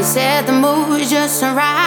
Said the mood was just right.